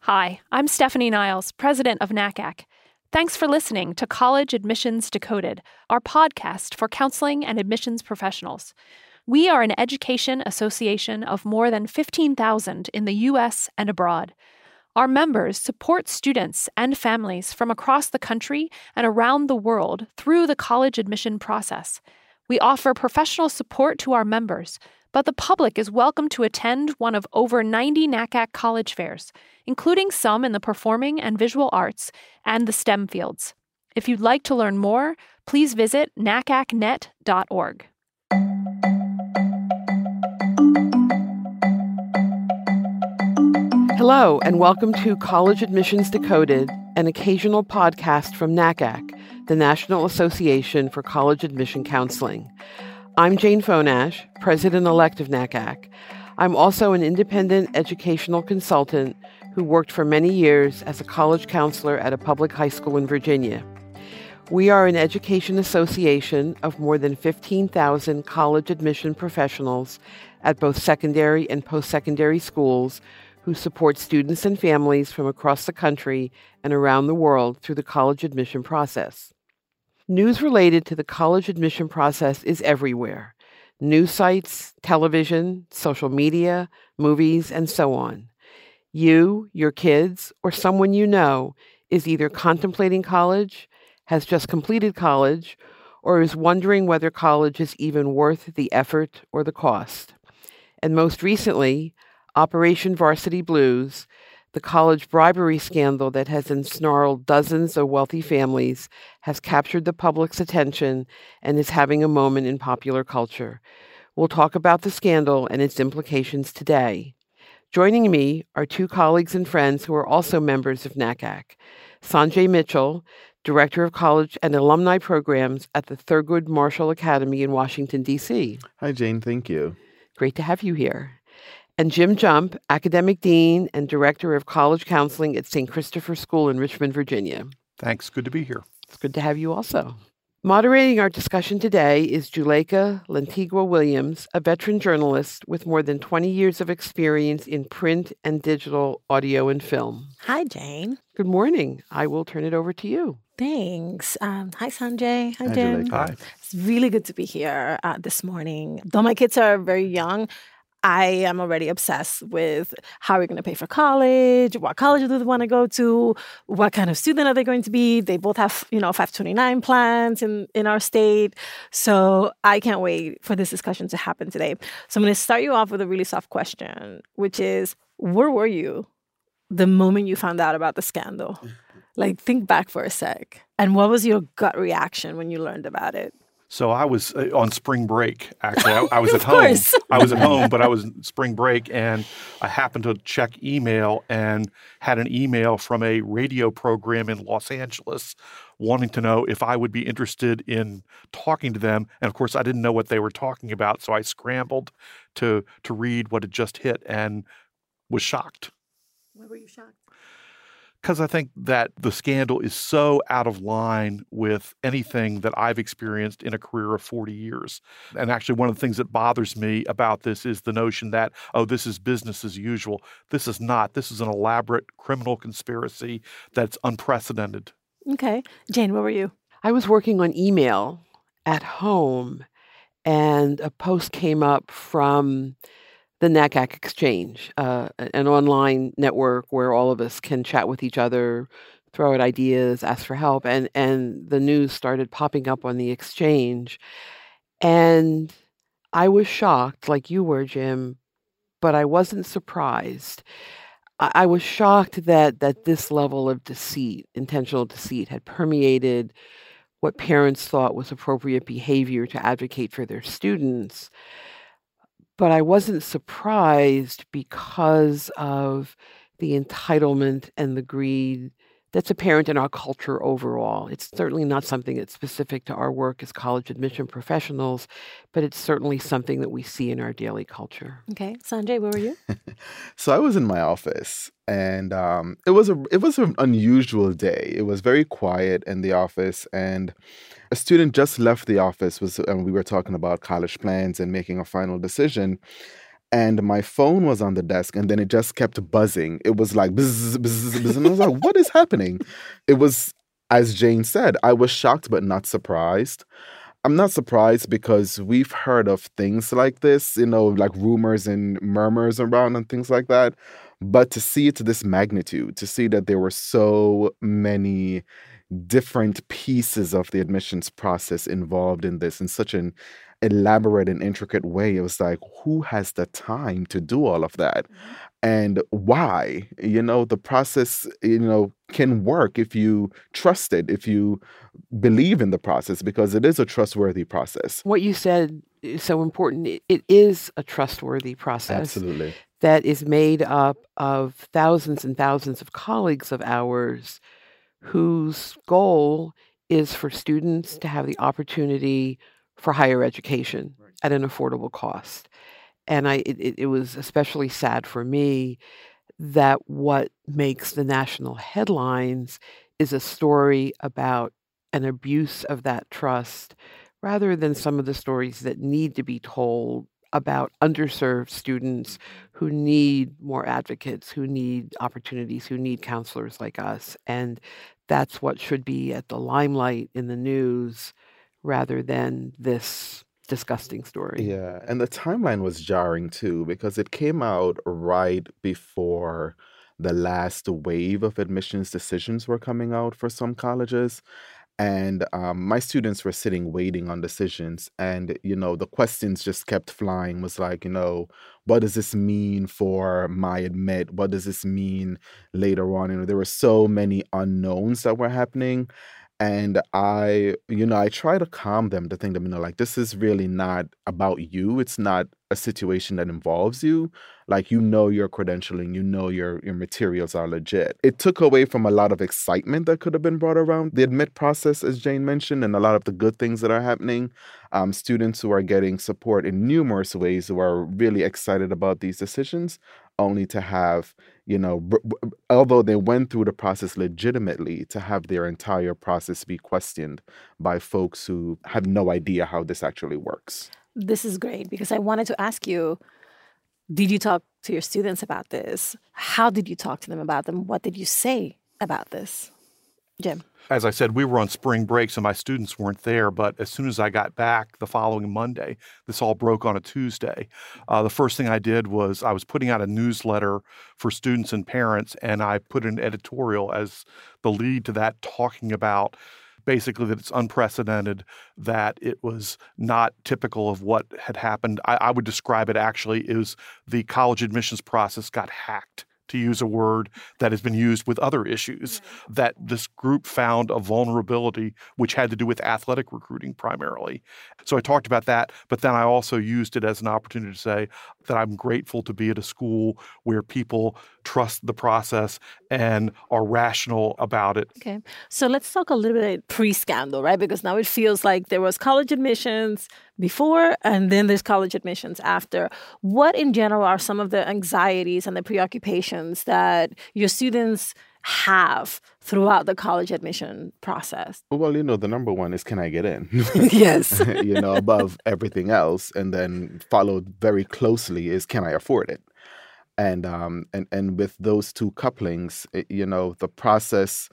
Hi, I'm Stephanie Niles, president of NACAC. Thanks for listening to College Admissions Decoded, our podcast for counseling and admissions professionals. We are an education association of more than 15,000 in the U.S. and abroad. Our members support students and families from across the country and around the world through the college admission process. We offer professional support to our members, but the public is welcome to attend one of over 90 NACAC college fairs, including some in the performing and visual arts and the STEM fields. If you'd like to learn more, please visit NACACnet.org. Hello, and welcome to College Admissions Decoded, an occasional podcast from NACAC, the National Association for College Admission Counseling. I'm Jane Fonash, president-elect of NACAC. I'm also an independent educational consultant who worked for many years as a college counselor at a public high school in Virginia. We are an education association of more than 15,000 college admission professionals at both secondary and post-secondary schools who support students and families from across the country and around the world through the college admission process. News related to the college admission process is everywhere: news sites, television, social media, movies, and so on. You, your kids, or someone you know is either contemplating college, has just completed college, or is wondering whether college is even worth the effort or the cost. And most recently, Operation Varsity Blues, the college bribery scandal that has ensnarled dozens of wealthy families, has captured the public's attention and is having a moment in popular culture. We'll talk about the scandal and its implications today. Joining me are two colleagues and friends who are also members of NACAC: Sanjay Mitchell, Director of College and Alumni Programs at the Thurgood Marshall Academy in Washington, D.C. Hi, Jane. Thank you. Great to have you here. And Jim Jump, Academic Dean and Director of College Counseling at St. Christopher School in Richmond, Virginia. Thanks. Good to be here. It's good to have you also. Moderating our discussion today is Juleka Lantigua Williams, a veteran journalist with more than 20 years of experience in print and digital, audio and film. Hi, Jane. Good morning. I will turn it over to you. Thanks. Hi, Sanjay. Hi, Jim. Hi. It's really good to be here this morning. Though my kids are very young, I am already obsessed with how we're going to pay for college, what college do they want to go to, what kind of student are they going to be. They both have, 529 plans in our state. So I can't wait for this discussion to happen today. So I'm going to start you off with a really soft question, which is, where were you the moment you found out about the scandal? Like, think back for a sec. And what was your gut reaction when you learned about it? So I was on spring break, actually. I was at home. I was at home, but I was on spring break, and I happened to check email and had an email from a radio program in Los Angeles wanting to know if I would be interested in talking to them. And, of course, I didn't know what they were talking about, so I scrambled to read what had just hit and was shocked. Why were you shocked? Because I think that the scandal is so out of line with anything that I've experienced in a career of 40 years. And actually, one of the things that bothers me about this is the notion that, oh, this is business as usual. This is not. This is an elaborate criminal conspiracy that's unprecedented. Okay. Jane, where were you? I was working on email at home, and a post came up from the NACAC Exchange, an online network where all of us can chat with each other, throw out ideas, ask for help. And the news started popping up on the exchange. And I was shocked, like you were, Jim, but I wasn't surprised. I was shocked that this level of deceit, intentional deceit, had permeated what parents thought was appropriate behavior to advocate for their students. But I wasn't surprised because of the entitlement and the greed that's apparent in our culture overall. It's certainly not something that's specific to our work as college admission professionals, but it's certainly something that we see in our daily culture. Okay. Sanjay, where were you? So I was in my office, and it was an unusual day. It was very quiet in the office, and a student just left the office, and we were talking about college plans and making a final decision. and my phone was on the desk, and then it just kept buzzing. It was like bzz, bzz, bzz, and I was like, what is happening? It was, as Jane said, I was shocked but not surprised. I'm not surprised because we've heard of things like this, you know, like rumors and murmurs around and things like that. But to see it to this magnitude, to see that there were so many different pieces of the admissions process involved in this in such an elaborate and intricate way, it was like, who has the time to do all of that? And why? You know, the process, you know, can work if you trust it, if you believe in the process, because it is a trustworthy process. What you said is so important. It is a trustworthy process. Absolutely. That is made up of thousands and thousands of colleagues of ours whose goal is for students to have the opportunity for higher education at an affordable cost. And it was especially sad for me that what makes the national headlines is a story about an abuse of that trust rather than some of the stories that need to be told about underserved students who need more advocates, who need opportunities, who need counselors like us. And that's what should be at the limelight in the news rather than this disgusting story. Yeah. And the timeline was jarring too, because it came out right before the last wave of admissions decisions were coming out for some colleges. And my students were sitting waiting on decisions. And, you know, the questions just kept flying. Was like, you know, what does this mean for my admit? What does this mean later on? You know, there were so many unknowns that were happening. And I try to calm them, to think that, you know, like, this is really not about you. It's not a situation that involves you. Like, you know your credentialing, you know your materials are legit. It took away from a lot of excitement that could have been brought around the admit process, as Jane mentioned, and a lot of the good things that are happening. Students who are getting support in numerous ways, who are really excited about these decisions, only to have, you know, although they went through the process legitimately, to have their entire process be questioned by folks who have no idea how this actually works. This is great, because I wanted to ask you, did you talk to your students about this? How did you talk to them about them? What did you say about this? Jim? As I said, we were on spring break, so my students weren't there. But as soon as I got back the following Monday, this all broke on a Tuesday. The first thing I did was I was putting out a newsletter for students and parents, and I put an editorial as the lead to that, talking about basically that it's unprecedented, that it was not typical of what had happened. I would describe it actually as the college admissions process got hacked, to use a word that has been used with other issues, that this group found a vulnerability which had to do with athletic recruiting primarily. So I talked about that, but then I also used it as an opportunity to say that I'm grateful to be at a school where people trust the process and are rational about it. Okay. So let's talk a little bit pre-scandal, right? Because now it feels like there was college admissions before, and then there's college admissions after. What in general are some of the anxieties and the preoccupations that your students have throughout the college admission process? Well, you know, the number one is, can I get in? Yes. You know, above everything else, and then followed very closely is, can I afford it? And with those two couplings, you know, the process,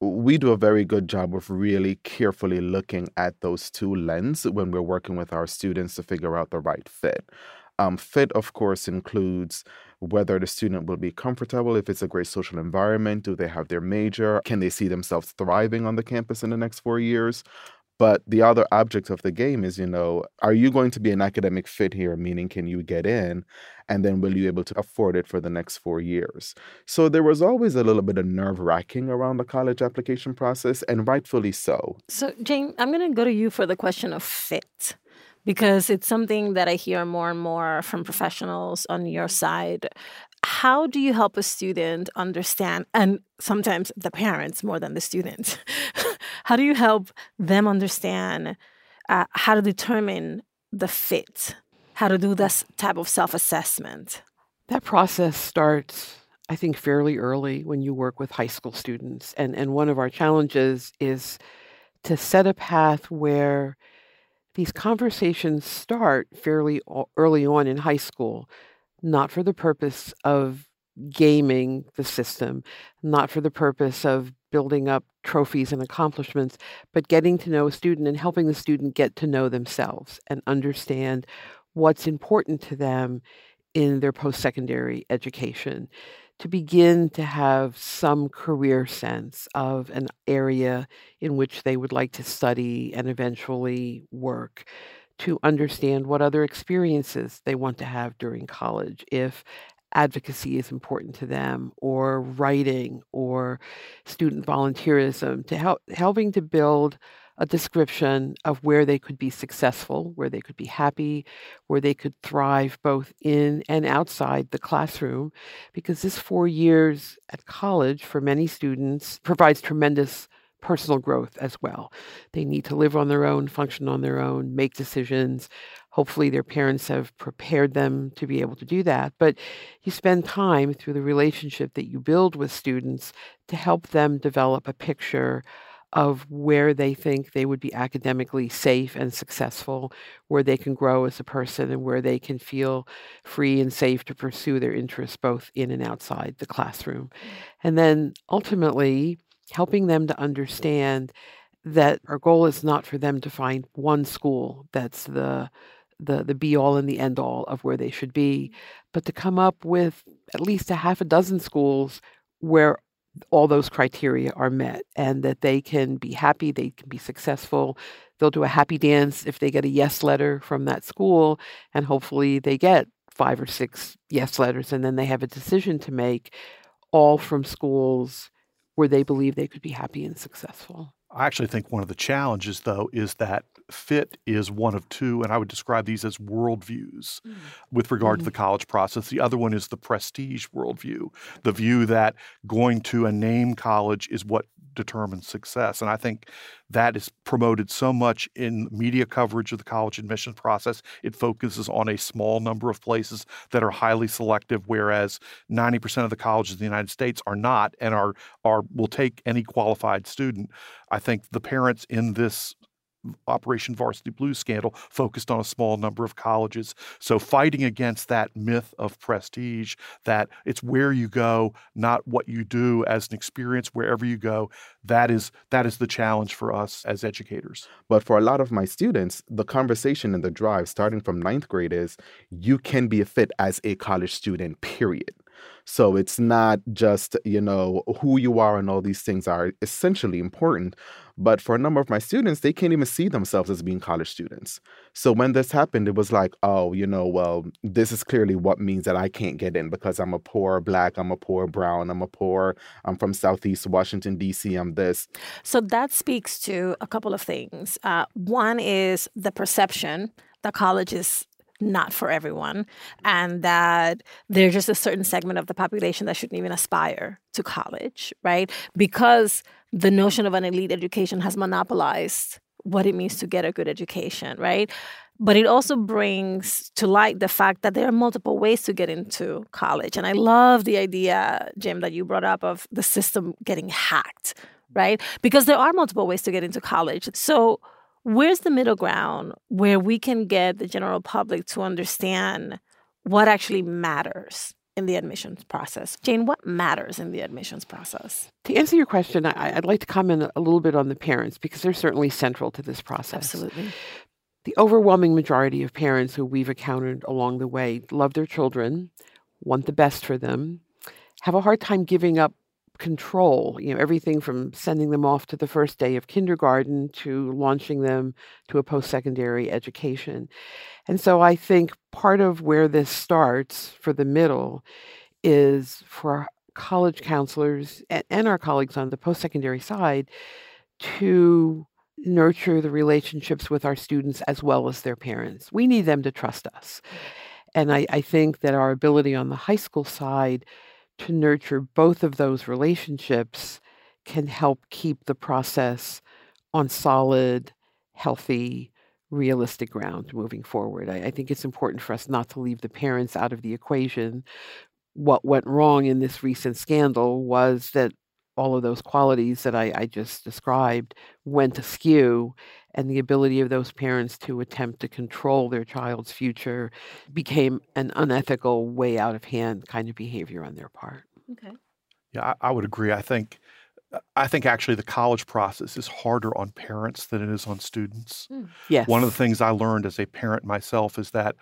we do a very good job of really carefully looking at those two lenses when we're working with our students to figure out the right fit. Fit, of course, includes whether the student will be comfortable, if it's a great social environment, do they have their major, can they see themselves thriving on the campus in the next 4 years? But the other object of the game is, you know, are you going to be an academic fit here? Meaning, can you get in? And then will you be able to afford it for the next 4 years? So there was always a little bit of nerve-wracking around the college application process, and rightfully so. So, Jane, I'm going to go to you for the question of fit, because it's something that I hear more and more from professionals on your side. How do you help a student understand, and sometimes the parents more than the students, how do you help them understand how to determine the fit, how to do this type of self-assessment? That process starts, I think, fairly early when you work with high school students. And one of our challenges is to set a path where these conversations start fairly early on in high school. not for the purpose of gaming the system, not for the purpose of building up trophies and accomplishments, but getting to know a student and helping the student get to know themselves and understand what's important to them in their post-secondary education, to begin to have some career sense of an area in which they would like to study and eventually work, to understand what other experiences they want to have during college, if advocacy is important to them, or writing, or student volunteerism, to helping to build a description of where they could be successful, where they could be happy, where they could thrive both in and outside the classroom, because this 4 years at college for many students provides tremendous personal growth as well. They need to live on their own, function on their own, make decisions. Hopefully their parents have prepared them to be able to do that. But you spend time through the relationship that you build with students to help them develop a picture of where they think they would be academically safe and successful, where they can grow as a person, and where they can feel free and safe to pursue their interests both in and outside the classroom. And then ultimately, helping them to understand that our goal is not for them to find one school that's the be-all and the end-all of where they should be, but to come up with at least a half a dozen schools where all those criteria are met, and that they can be happy, they can be successful. They'll do a happy dance if they get a yes letter from that school, and hopefully they get 5 or 6 yes letters, and then they have a decision to make, all from schools where they believe they could be happy and successful. I actually think one of the challenges, though, is that fit is one of two, and I would describe these as worldviews with regard to the college process. The other one is the prestige worldview, the view that going to a name college is what determines success. And I think that is promoted so much in media coverage of the college admissions process. It focuses on a small number of places that are highly selective, whereas 90% of the colleges in the United States are not, and will take any qualified student. I think the parents in this Operation Varsity Blues scandal focused on a small number of colleges. So fighting against that myth of prestige, that it's where you go, not what you do as an experience, wherever you go, that is the challenge for us as educators. But for a lot of my students, the conversation and the drive starting from 9th grade is you can be a fit as a college student, period. So it's not just, who you are and all these things are essentially important. But for a number of my students, they can't even see themselves as being college students. So when this happened, it was like, this is clearly what means that I can't get in because I'm a poor Black, I'm a poor Brown, I'm from Southeast Washington, D.C., I'm this. So that speaks to a couple of things. One is the perception that college is not for everyone, and that there's just a certain segment of the population that shouldn't even aspire to college, right? Because the notion of an elite education has monopolized what it means to get a good education, right? But it also brings to light the fact that there are multiple ways to get into college. And I love the idea, Jim, that you brought up of the system getting hacked, right? Because there are multiple ways to get into college. So where's the middle ground where we can get the general public to understand what actually matters in the admissions process? Jane, what matters in the admissions process? To answer your question, I'd like to comment a little bit on the parents, because they're certainly central to this process. Absolutely. The overwhelming majority of parents who we've encountered along the way love their children, want the best for them, have a hard time giving up control, everything from sending them off to the first day of kindergarten to launching them to a post-secondary education. And so I think part of where this starts for the middle is for college counselors and our colleagues on the post-secondary side to nurture the relationships with our students as well as their parents. We need them to trust us. And I think that our ability on the high school side to nurture both of those relationships can help keep the process on solid, healthy, realistic ground moving forward. I think it's important for us not to leave the parents out of the equation. What went wrong in this recent scandal was that all of those qualities that I just described went askew, and the ability of those parents to attempt to control their child's future became an unethical, way out of hand kind of behavior on their part. Okay. Yeah, I would agree. I think actually the college process is harder on parents than it is on students. Mm. Yes. One of the things I learned as a parent myself is that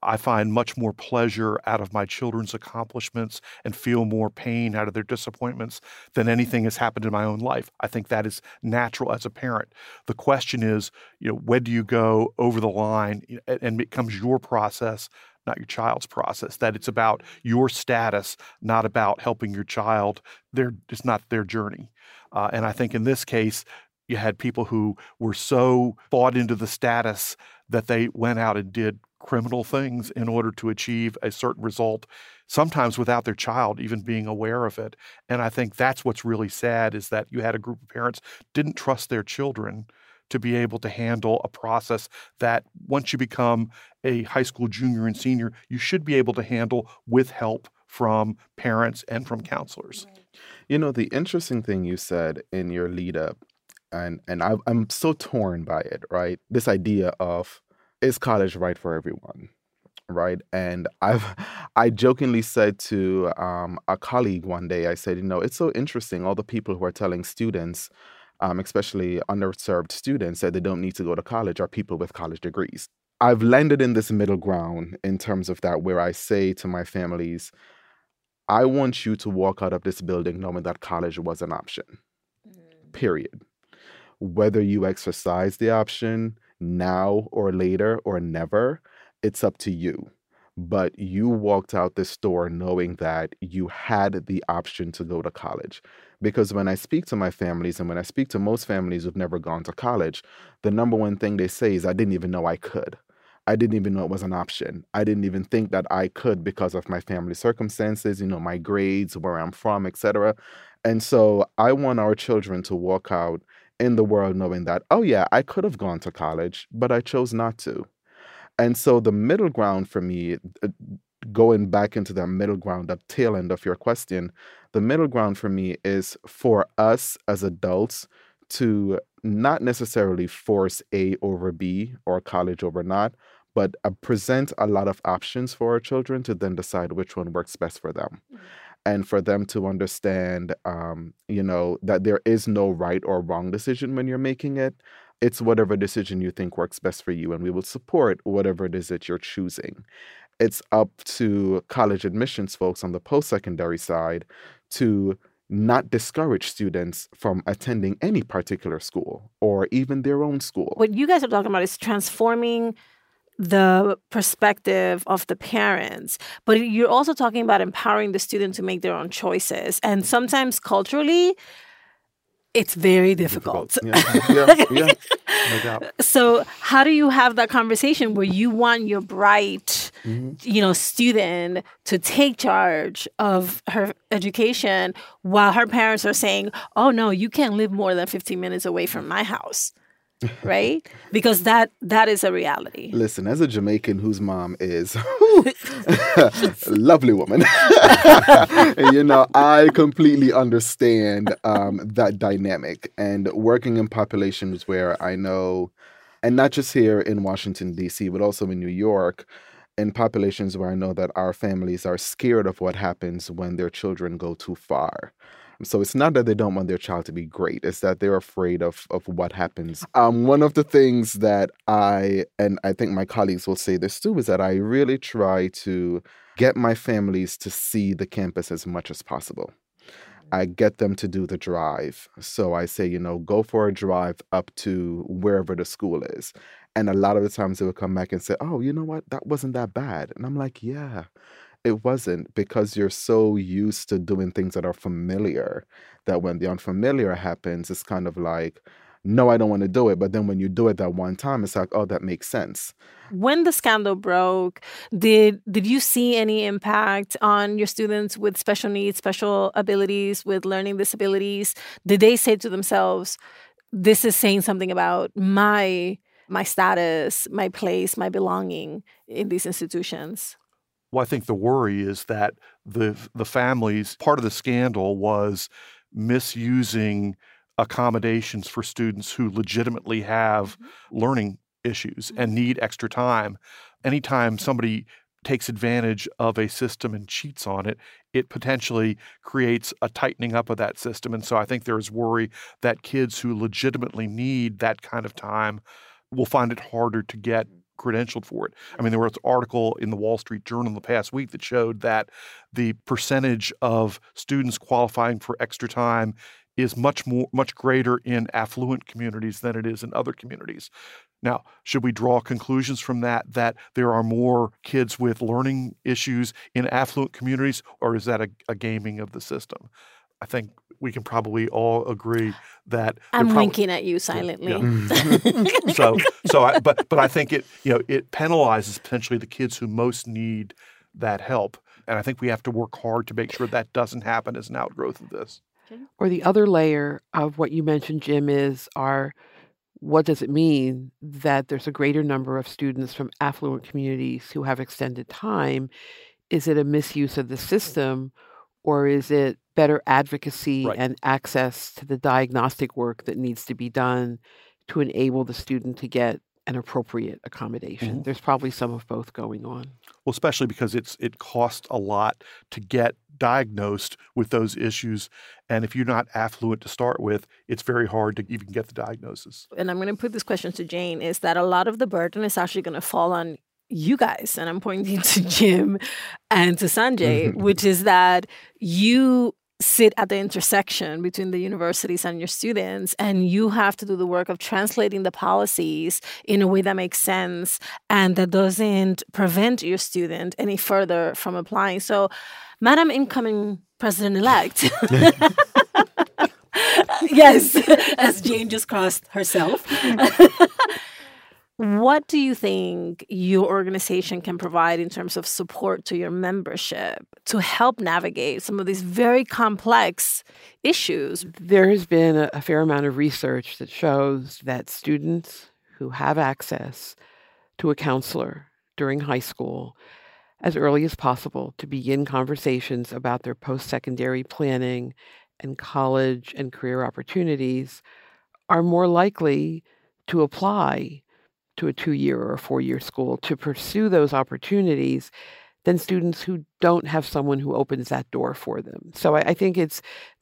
I find much more pleasure out of my children's accomplishments and feel more pain out of their disappointments than anything has happened in my own life. I think that is natural as a parent. The question is, when do you go over the line and it becomes your process, not your child's process, that it's about your status, not about helping your child. It's not their journey. And I think in this case, you had people who were so bought into the status that they went out and did criminal things in order to achieve a certain result, sometimes without their child even being aware of it. And I think that's what's really sad, is that you had a group of parents didn't trust their children to be able to handle a process that once you become a high school junior and senior, you should be able to handle with help from parents and from counselors. The interesting thing you said in your lead up, and I'm so torn by it, right? This idea of, is college right for everyone, right? And I jokingly said to a colleague one day, I said, it's so interesting, all the people who are telling students, especially underserved students, that they don't need to go to college are people with college degrees. I've landed in this middle ground in terms of that, where I say to my families, I want you to walk out of this building knowing that college was an option, period. Whether you exercise the option now or later or never, it's up to you. But you walked out this door knowing that you had the option to go to college. Because when I speak to my families, and when I speak to most families who've never gone to college, the number one thing they say is, I didn't even know I could. I didn't even know it was an option. I didn't even think that I could because of my family circumstances, my grades, where I'm from, etc. And so I want our children to walk out in the world knowing that, oh yeah, I could have gone to college, but I chose not to. And so the middle ground for me, going back into the middle ground, the tail end of your question, the middle ground for me is for us as adults to not necessarily force A over B or college over not, but present a lot of options for our children to then decide which one works best for them. And for them to understand, that there is no right or wrong decision when you're making it. It's whatever decision you think works best for you, and we will support whatever it is that you're choosing. It's up to college admissions folks on the post-secondary side to not discourage students from attending any particular school or even their own school. What you guys are talking about is transforming the perspective of the parents, but you're also talking about empowering the student to make their own choices. And sometimes culturally, it's very difficult. Yeah. No doubt. So how do you have that conversation where you want your bright, student to take charge of her education while her parents are saying, oh, no, you can't live more than 15 minutes away from my house, right? Because that is a reality. Listen, as a Jamaican whose mom is lovely woman, I completely understand that dynamic. And working in populations where I know, and not just here in Washington, D.C., but also in New York, in populations where I know that our families are scared of what happens when their children go too far. So it's not that they don't want their child to be great. It's that they're afraid of what happens. One of the things that I think my colleagues will say this too, is that I really try to get my families to see the campus as much as possible. I get them to do the drive. So I say, go for a drive up to wherever the school is. And a lot of the times they will come back and say, oh, you know what? That wasn't that bad. And I'm like, yeah. It wasn't, because you're so used to doing things that are familiar that when the unfamiliar happens, it's kind of like, no, I don't want to do it. But then when you do it that one time, it's like, oh, that makes sense. When the scandal broke, did you see any impact on your students with special needs, special abilities, with learning disabilities? Did they say to themselves, this is saying something about my status, my place, my belonging in these institutions? Well, I think the worry is that the families, part of the scandal was misusing accommodations for students who legitimately have learning issues and need extra time. Anytime somebody takes advantage of a system and cheats on it, it potentially creates a tightening up of that system. And so I think there's worry that kids who legitimately need that kind of time will find it harder to get credentialed for it. I mean, there was an article in the Wall Street Journal in the past week that showed that the percentage of students qualifying for extra time is much greater in affluent communities than it is in other communities. Now, should we draw conclusions from that there are more kids with learning issues in affluent communities, or is that a gaming of the system? I think we can probably all agree that I'm winking at you silently. Yeah. But I think it penalizes potentially the kids who most need that help, and I think we have to work hard to make sure that doesn't happen as an outgrowth of this. Or the other layer of what you mentioned, Jim, what does it mean that there's a greater number of students from affluent communities who have extended time? Is it a misuse of the system, or is it better advocacy and access to the diagnostic work that needs to be done to enable the student to get an appropriate accommodation? Mm-hmm. There's probably some of both going on. Well, especially because it costs a lot to get diagnosed with those issues. And if you're not affluent to start with, it's very hard to even get the diagnosis. And I'm going to put this question to Jane, is that a lot of the burden is actually going to fall on you guys, and I'm pointing to Jim and to Sanjay, which is that you sit at the intersection between the universities and your students, and you have to do the work of translating the policies in a way that makes sense and that doesn't prevent your student any further from applying. So, Madam incoming president-elect, yes, as Jane just crossed herself, what do you think your organization can provide in terms of support to your membership to help navigate some of these very complex issues? There has been a fair amount of research that shows that students who have access to a counselor during high school, as early as possible, to begin conversations about their post-secondary planning and college and career opportunities, are more likely to apply to a 2-year or a 4-year school to pursue those opportunities than students who don't have someone who opens that door for them. So I think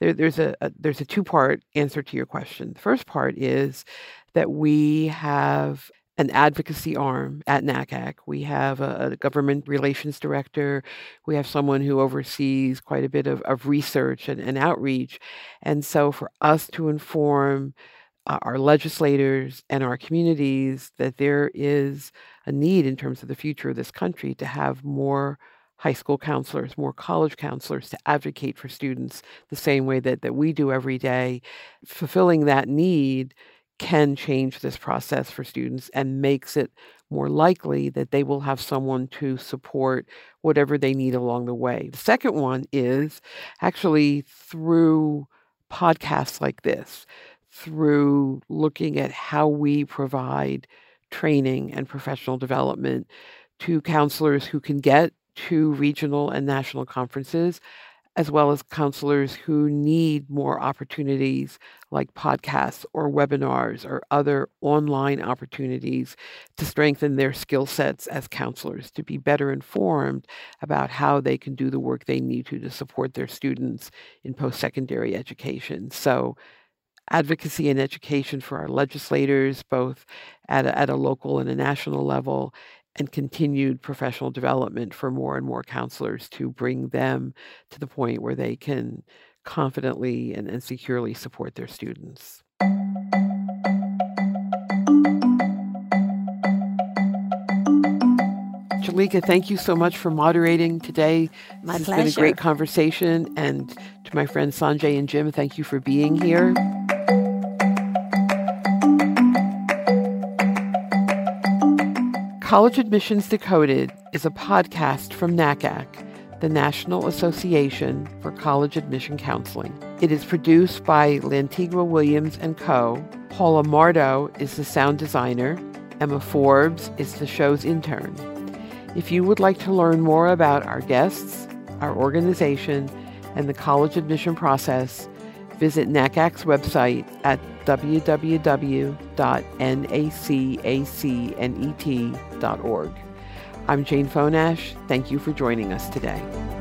there's a two-part answer to your question. The first part is that we have an advocacy arm at NACAC. We have a government relations director. We have someone who oversees quite a bit of research and outreach. And so for us to inform our legislators and our communities that there is a need in terms of the future of this country to have more high school counselors, more college counselors to advocate for students the same way that we do every day. Fulfilling that need can change this process for students and makes it more likely that they will have someone to support whatever they need along the way. The second one is actually through podcasts like this, through looking at how we provide training and professional development to counselors who can get to regional and national conferences, as well as counselors who need more opportunities like podcasts or webinars or other online opportunities to strengthen their skill sets as counselors, to be better informed about how they can do the work they need to support their students in post-secondary education. So advocacy and education for our legislators, both at a local and a national level, and continued professional development for more and more counselors to bring them to the point where they can confidently and securely support their students. Juleka, thank you so much for moderating today. My pleasure. It's been a great conversation. And to my friends Sanjay and Jim, thank you for being here. College Admissions Decoded is a podcast from NACAC, the National Association for College Admission Counseling. It is produced by Lantigua Williams and Co. Paula Mardo is the sound designer. Emma Forbes is the show's intern. If you would like to learn more about our guests, our organization, and the college admission process, Visit NACAC's website at www.nacacnet.org. I'm Jane Fonash. Thank you for joining us today.